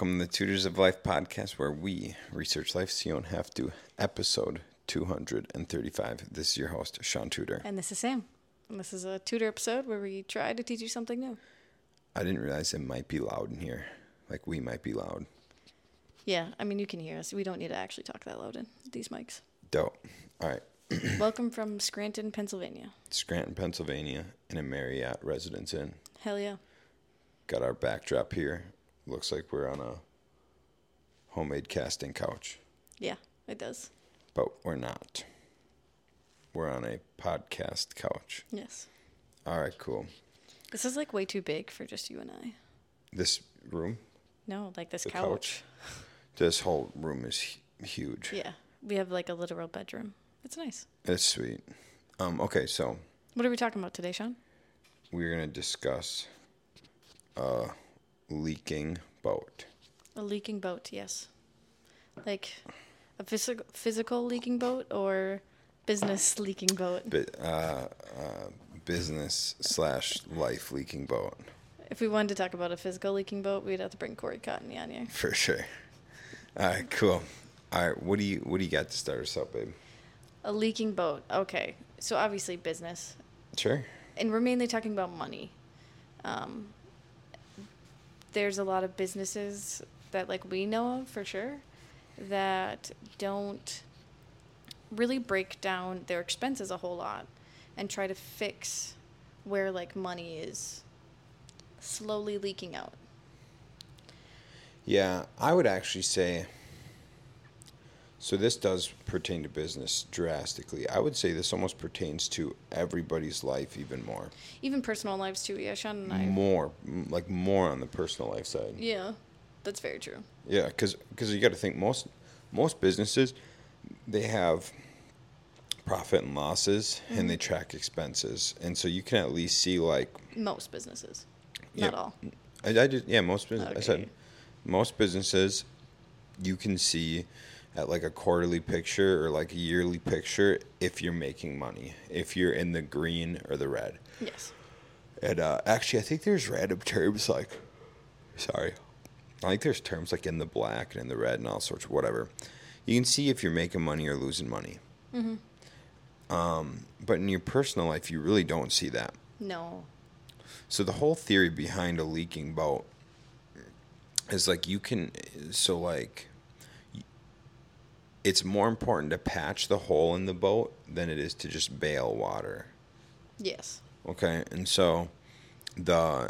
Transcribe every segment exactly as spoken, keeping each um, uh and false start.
Welcome to the Tutors of Life podcast, where we research life so you don't have to. Episode two hundred thirty-five. This is your host, Sean Tudor. And this is Sam. And this is a Tudor episode where we try to teach you something new. I didn't realize it might be loud in here. Like, we might be loud. Yeah, I mean, you can hear us. We don't need to actually talk that loud in these mics. Dope. All right. Welcome from Scranton, Pennsylvania. Scranton, Pennsylvania, in a Marriott residence inn. Hell yeah. Got our backdrop here. Looks like we're on a homemade casting couch. Yeah, it does. But we're not. We're on a podcast couch. Yes. All right, cool. This is like way too big for just you and I. This room? No, like this couch. couch. This whole room is huge. Yeah. We have like a literal bedroom. It's nice. It's sweet. Um. Okay, so. What are we talking about today, Sean? We're going to discuss... Uh, leaking boat. A leaking boat, yes. Like a phys- physical leaking boat or business leaking boat? Bi- uh, uh, business slash life leaking boat. If we wanted to talk about a physical leaking boat, we'd have to bring Corey Cotton on here. For sure. All right, cool. All right, what do you what do you got to start us out, babe? A leaking boat. Okay, so obviously business. Sure. And we're mainly talking about money. Um. There's a lot of businesses that, like, we know of, for sure, that don't really break down their expenses a whole lot and try to fix where, like, money is slowly leaking out. Yeah, I would actually say, so this does pertain to business drastically. I would say this almost pertains to everybody's life even more. Even personal lives too, yeah, Sean and I. More, like more on the personal life side. Yeah, that's very true. Yeah, because you got to think, most most businesses, they have profit and losses, mm-hmm. and they track expenses. And so you can at least see, like... Most businesses, yeah, not all. I, I did, yeah, most businesses. Okay. I said most businesses, you can see... at like a quarterly picture or like a yearly picture if you're making money, if you're in the green or the red. Yes. And uh, actually, I think there's random terms like, sorry, I think there's terms like in the black and in the red and all sorts of whatever. You can see if you're making money or losing money. Mm-hmm. Um, but in your personal life, you really don't see that. No. So the whole theory behind a leaking boat is like you can, so like... it's more important to patch the hole in the boat than it is to just bail water. Yes. Okay, and so the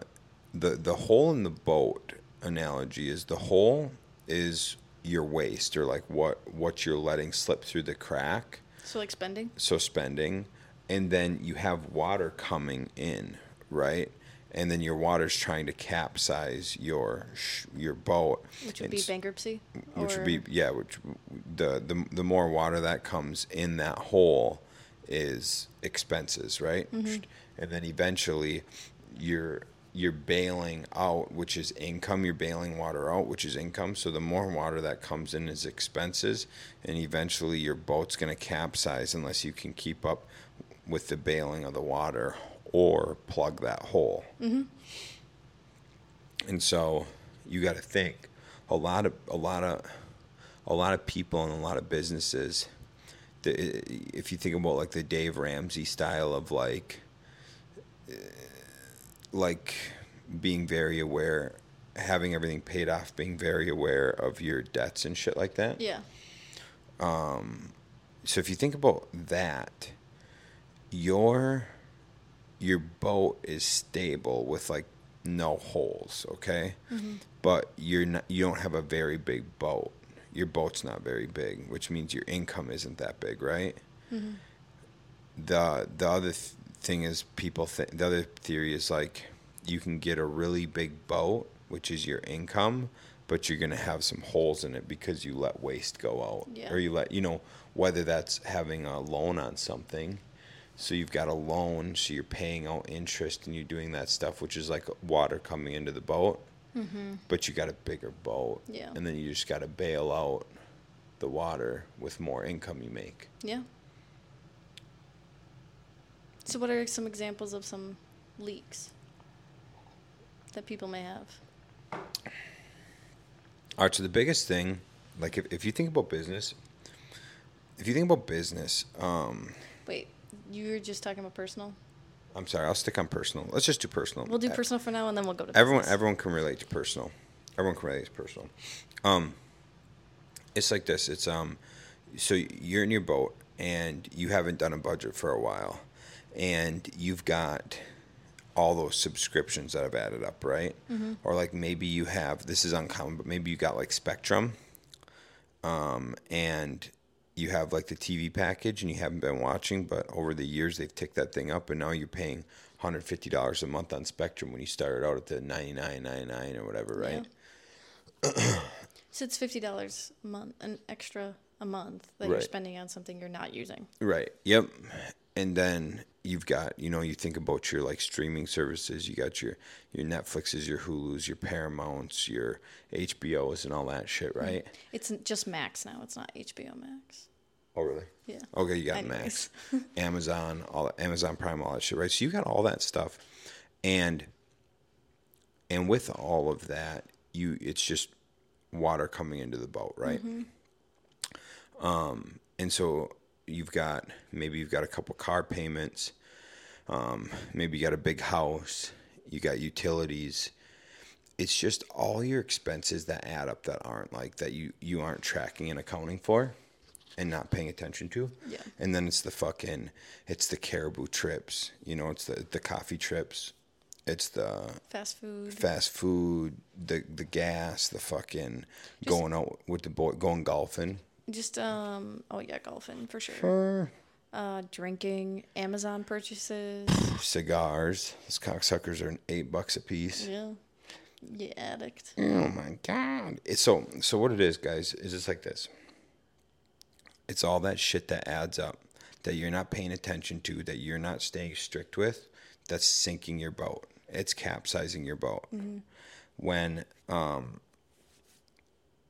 the the hole in the boat analogy is the hole is your waste or like what, what you're letting slip through the crack. So like spending? So spending. And then you have water coming in, right? And then your water's trying to capsize your your boat, which would be bankruptcy. Which would be yeah. Which the, the the more water that comes in that hole is expenses, right? Mm-hmm. And then eventually, you're you're bailing out, which is income. You're bailing water out, which is income. So the more water that comes in is expenses, and eventually your boat's gonna capsize unless you can keep up with the bailing of the water. Or plug that hole. Mm-hmm. And so you got to think a lot of a lot of a lot of people and a lot of businesses. The, if you think about like the Dave Ramsey style of like, like being very aware, having everything paid off, being very aware of your debts and shit like that. Yeah. Um. So if you think about that, your your boat is stable with like no holes, okay? Mm-hmm. But you're not, you don't have a very big boat. Your boat's not very big, which means your income isn't that big, right? Mm-hmm. The the other th- thing is people think, the other theory is like you can get a really big boat, which is your income, but you're going to have some holes in it because you let waste go out. Yeah. Or you let, you know, whether that's having a loan on something. So you've got a loan, so you're paying out interest and you're doing that stuff, which is like water coming into the boat. Mm-hmm. But you got a bigger boat. Yeah. And then you just got to bail out the water with more income you make. Yeah. So what are some examples of some leaks that people may have? All right, so the biggest thing, like if, if you think about business, if you think about business... Um, Wait, you were just talking about personal? I'm sorry, I'll stick on personal. Let's just do personal. We'll do personal for now, and then we'll go to business. Everyone, everyone can relate to personal. Everyone can relate to personal. Um, it's like this. It's um, so you're in your boat, and you haven't done a budget for a while, and you've got all those subscriptions that have added up, right? Mm-hmm. Or like maybe you have, this is uncommon, but maybe you got like Spectrum, um, and... you have like the T V package and you haven't been watching, but over the years they've ticked that thing up, and now you're paying one hundred fifty dollars a month on Spectrum when you started out at the ninety-nine ninety-nine or whatever, right? Yeah. So it's fifty dollars a month, an extra a month that right. you're spending on something you're not using. Right. Yep. And then you've got, you know, you think about your like streaming services. You got your your Netflixes, your Hulus, your Paramounts, your H B Os, and all that shit, right? It's just Max now. It's not H B O Max. Oh, really? Yeah. Okay, you got Anyways. Max, Amazon, all Amazon Prime, all that shit, right? So you got all that stuff, and and with all of that, you it's just water coming into the boat, right? Mm-hmm. Um, and so. You've got, maybe you've got a couple car payments, um, maybe you got a big house, you got utilities. It's just all your expenses that add up that aren't like, that you, you aren't tracking and accounting for and not paying attention to. Yeah. And then it's the fucking, it's the Caribou trips, you know, it's the, the coffee trips. It's the fast food, fast food, the, the gas, the fucking just- going out with the boy, going golfing. Just, um, oh yeah, golfing for sure. Sure. Uh, drinking, Amazon purchases. Cigars. Those cocksuckers are eight bucks a piece. Yeah. You addict. Oh my God. It's so, so what it is, guys, is it's like this. It's all that shit that adds up that you're not paying attention to, that you're not staying strict with, that's sinking your boat. It's capsizing your boat. Mm-hmm. When, um,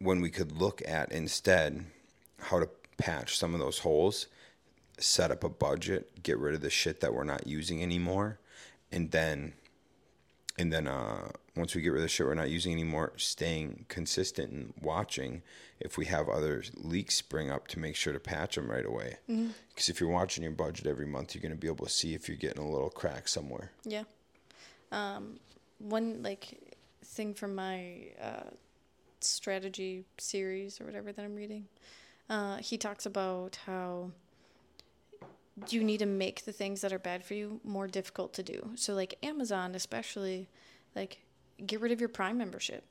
when we could look at instead... how to patch some of those holes, set up a budget, get rid of the shit that we're not using anymore, and then and then uh, once we get rid of the shit we're not using anymore, staying consistent and watching if we have other leaks spring up to make sure to patch them right away. Because mm-hmm. if you're watching your budget every month, you're going to be able to see if you're getting a little crack somewhere. Yeah. Um, one like thing from my uh, strategy series or whatever that I'm reading, Uh, he talks about how you need to make the things that are bad for you more difficult to do. So, like, Amazon especially, like, get rid of your Prime membership.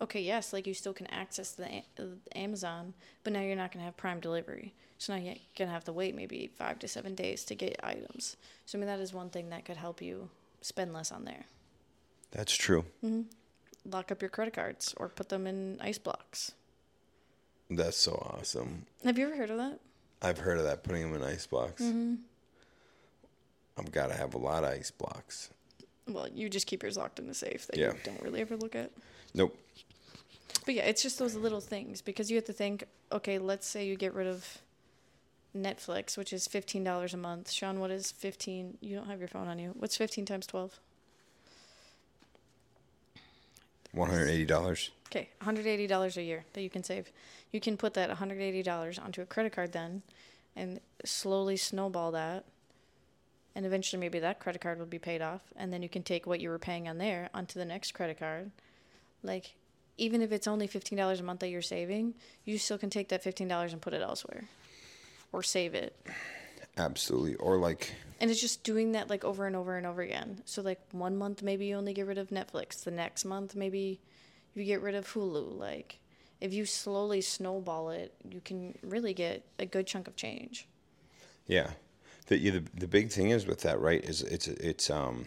Okay, yes, like, you still can access the A- Amazon, but now you're not going to have Prime delivery. So now you're going to have to wait maybe five to seven days to get items. So, I mean, that is one thing that could help you spend less on there. That's true. Mm-hmm. Lock up your credit cards or put them in ice blocks. That's so awesome. Have you ever heard of that? I've heard of that, putting them in ice blocks. Mm-hmm. I've got to have a lot of ice blocks. Well, you just keep yours locked in the safe that yeah. you don't really ever look at. Nope. But yeah, it's just those little things because you have to think, okay, let's say you get rid of Netflix, which is fifteen dollars a month. Sean, what is fifteen? You don't have your phone on you. What's fifteen times twelve? one hundred eighty dollars. Okay, one hundred eighty dollars a year that you can save. You can put that one hundred eighty dollars onto a credit card then and slowly snowball that. And eventually maybe that credit card will be paid off. And then you can take what you were paying on there onto the next credit card. Like, even if it's only fifteen dollars a month that you're saving, you still can take that fifteen dollars and put it elsewhere or save it. Absolutely. Or like... And it's just doing that like over and over and over again. So like one month maybe you only get rid of Netflix. The next month maybe... you get rid of Hulu. Like, if you slowly snowball it, you can really get a good chunk of change. Yeah, the the, the big thing is with that, right? Is it's it's um,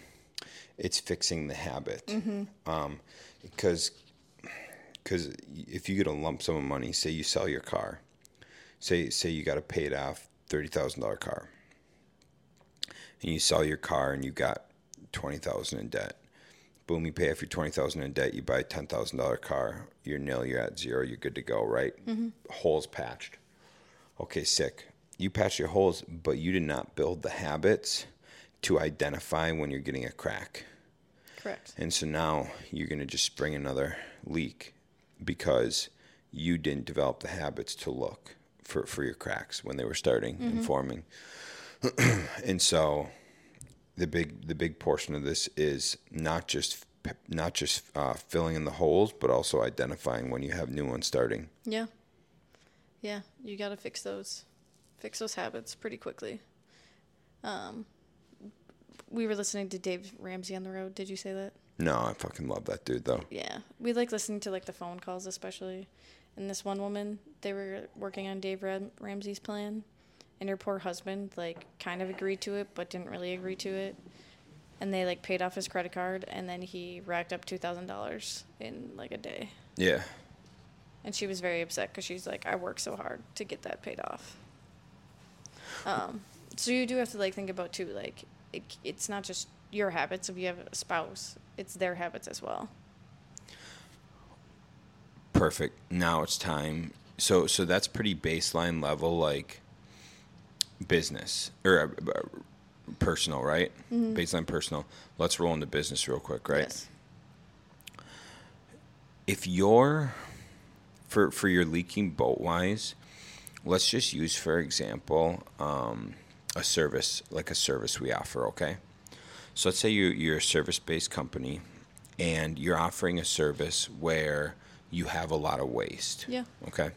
it's fixing the habit. Mm-hmm. Um, because because if you get a lump sum of money, say you sell your car, say say you got a paid off thirty thousand dollar car, and you sell your car and you got twenty thousand in debt. Boom, you pay off your twenty thousand dollars in debt, you buy a ten thousand dollars car, you're nil, you're at zero, you're good to go, right? Mm-hmm. Holes patched. Okay, sick. You patch your holes, but you did not build the habits to identify when you're getting a crack. Correct. And so now you're going to just spring another leak. because you didn't develop the habits to look for, for your cracks when they were starting mm-hmm. and forming. And so the big the big portion of this is not just not just uh, filling in the holes, but also identifying when you have new ones starting. Yeah. Yeah, you got to fix those fix those habits pretty quickly. Um, we were listening to Dave Ramsey on the road. Did you say that? No, I fucking love that dude, though. Yeah. We like listening to, like, the phone calls, especially. And this one woman, they were working on Dave Ram- Ramsey's plan. And her poor husband, like, kind of agreed to it, but didn't really agree to it. And they, like, paid off his credit card, and then he racked up two thousand dollars in, like, a day. Yeah. And she was very upset because she's like, I worked so hard to get that paid off. Um, so you do have to, like, think about, too, like, it, it's not just your habits. If you have a spouse, it's their habits as well. Perfect. Now it's time. So so that's pretty baseline level, like, business or uh, personal, right? Mm-hmm. Baseline personal. Let's roll into business real quick, right? Yes. If you're, for, for your leaking boat-wise, let's just use, for example, um, a service, like a service we offer, okay? So let's say you, you're a service-based company and you're offering a service where you have a lot of waste. Yeah. Okay?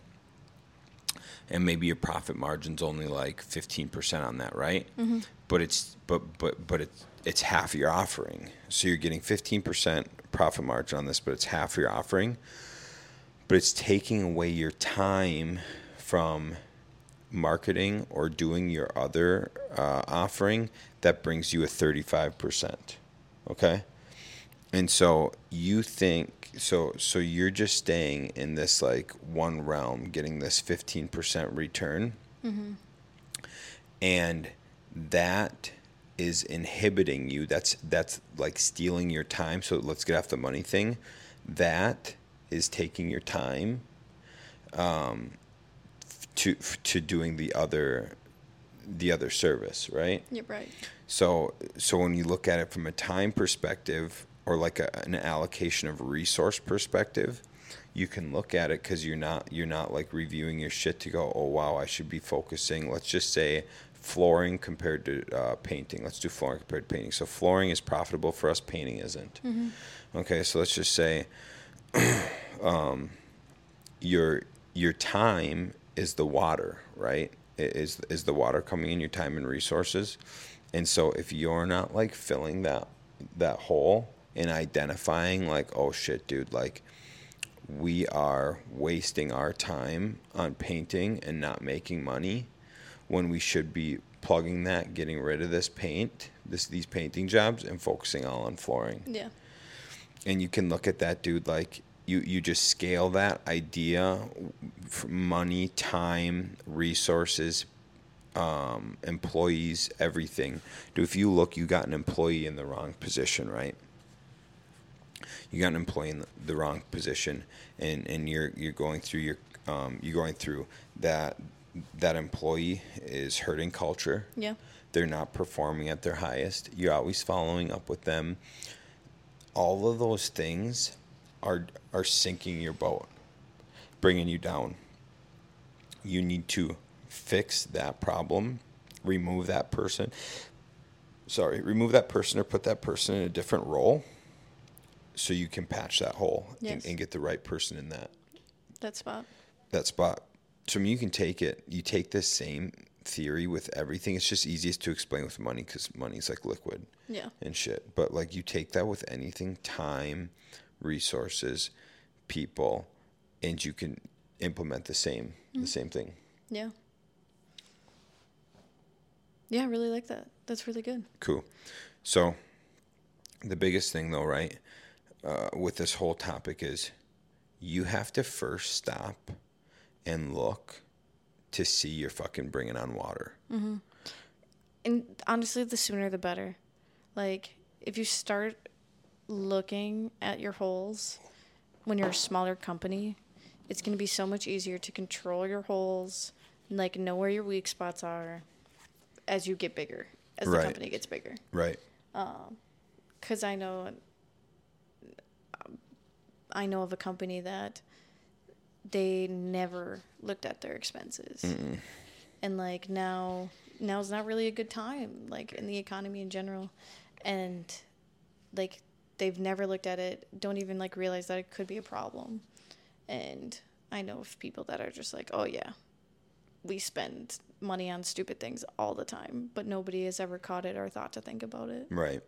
And maybe your profit margin's only like fifteen percent on that, right? Mm-hmm. But it's but but but it's it's half your offering. So you're getting fifteen percent profit margin on this, but it's half your offering. But it's taking away your time from marketing or doing your other uh, offering that brings you a thirty-five percent. Okay? And so you think, so so you're just staying in this like one realm, getting this fifteen percent return. Mm-hmm. And that is inhibiting you. That's that's like stealing your time. So let's get off the money thing. That is taking your time um, to to doing the other the other service, right? Yep, right. So so when you look at it from a time perspective or like a, an allocation of resource perspective, you can look at it because you're not you're not like reviewing your shit to go, oh wow, I should be focusing. Let's just say flooring compared to uh, painting. Let's do flooring compared to painting. So flooring is profitable for us, painting isn't. Mm-hmm. Okay, so let's just say. Um, your your time is the water, right? Is is the water coming in, your time and resources? And so if you're not like filling that that hole and identifying like, oh shit, dude, like we are wasting our time on painting and not making money when we should be plugging that, getting rid of this paint, this these painting jobs, and focusing all on flooring. Yeah. And you can look at that, dude, like you, you just scale that idea, money, time, resources, um, employees, everything. Dude, if you look, you got an employee in the wrong position, right? You got an employee in the wrong position, and, and you're you're going through your um you're going through that that employee is hurting culture. Yeah. They're not performing at their highest. You're always following up with them. All of those things are are sinking your boat, bringing you down. You need to fix that problem, remove that person. Sorry, remove that person or put that person in a different role so you can patch that hole. Yes. and, and get the right person in that. That spot. That spot. So I mean, you can take it. You take this same theory with everything. It's just easiest to explain with money because money's like liquid, yeah, and shit. But like you take that with anything, time, resources, people, and you can implement the same mm. the same thing. Yeah. Yeah, I really like that. That's really good. Cool. So the biggest thing though, right, uh, with this whole topic is you have to first stop and look to see you're fucking bringing on water. Mm-hmm. And honestly, the sooner the better. Like, if you start looking at your holes when you're a smaller company, it's going to be so much easier to control your holes and, like, know where your weak spots are as you get bigger, as right. the company gets bigger. Right. Because um, I know, I know of a company that they never looked at their expenses. Mm-mm. And like now, now's not really a good time, like in the economy in general. And like they've never looked at it, don't even like realize that it could be a problem. And I know of people that are just like, oh yeah, we spend money on stupid things all the time, but nobody has ever caught it or thought to think about it. Right.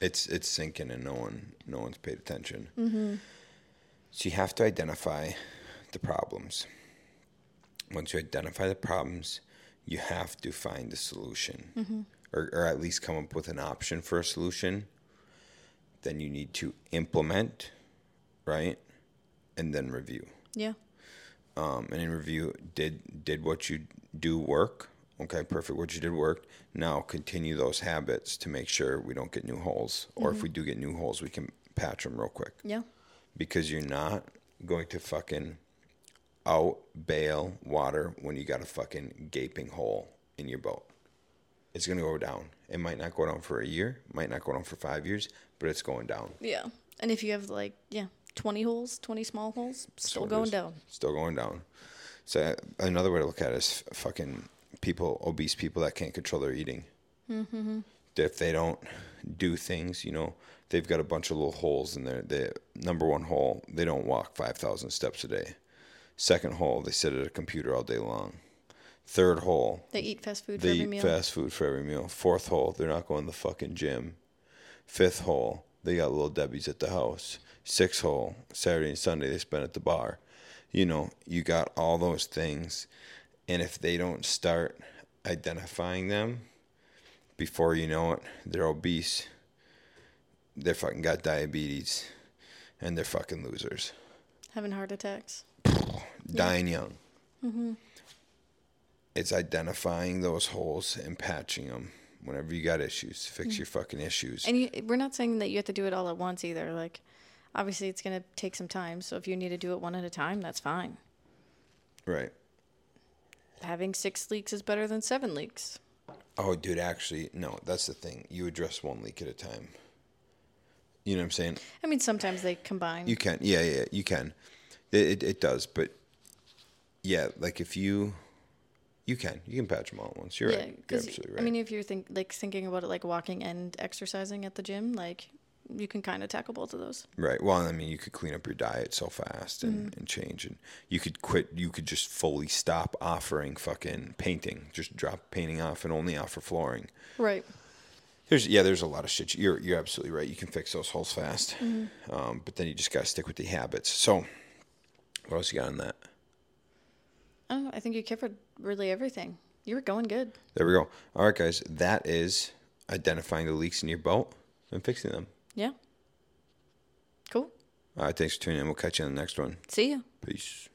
It's it's sinking and no one no one's paid attention. Mm-hmm. So you have to identify the problems. Once you identify the problems, you have to find a solution, mm-hmm. or, or at least come up with an option for a solution. Then you need to implement, right? And then review. Yeah. Um, and in review, did did what you do work? Okay, perfect. What you did worked. Now continue those habits to make sure we don't get new holes. Or mm-hmm. if we do get new holes, we can patch them real quick. Yeah. Because you're not going to fucking out bail water when you got a fucking gaping hole in your boat. It's going to go down. It might not go down for a year, might not go down for five years, but it's going down. Yeah. And if you have like, yeah, twenty holes, twenty small holes, still so going down. Still going down. So another way to look at it is fucking people, obese people that can't control their eating. Mm-hmm. If they don't do things, you know, they've got a bunch of little holes in their, they, number one hole, they don't walk five thousand steps a day. Second hole, they sit at a computer all day long. Third hole, they eat fast food for every meal. They eat fast food for every meal. Fourth hole, they're not going to the fucking gym. Fifth hole, they got little Debbie's at the house. Sixth hole, Saturday and Sunday, they spend at the bar. You know, you got all those things. And if they don't start identifying them, before you know it, they're obese. They fucking got diabetes. And they're fucking losers. Having heart attacks. Dying yeah. young. Mm-hmm. It's identifying those holes and patching them. Whenever you got issues, fix your fucking issues. And you, we're not saying that you have to do it all at once either. Like, obviously, it's going to take some time. So if you need to do it one at a time, that's fine. Right. Having six leaks is better than seven leaks. Oh, dude, actually, no, that's the thing. You address one leak at a time. You know what I'm saying? I mean, sometimes they combine. You can. Yeah, yeah, you can. It, it, it does. But, yeah, like if you... You can. You can patch them all at once. You're yeah, right. You're absolutely right. I mean, if you're think, like thinking about it like walking and exercising at the gym, like you can kind of tackle both of those. Right. Well, I mean, you could clean up your diet so fast and, mm. and change. And you could quit. You could just fully stop offering fucking painting. Just drop painting off and only offer flooring. Right. There's Yeah, there's a lot of shit. You're, you're absolutely right. You can fix those holes fast. Mm-hmm. Um, but then you just got to stick with the habits. So what else you got on that? I don't know. I think you covered really everything. You were going good. There we go. All right, guys. That is identifying the leaks in your boat and fixing them. Yeah. Cool. All right. Thanks for tuning in. We'll catch you on the next one. See ya. Peace.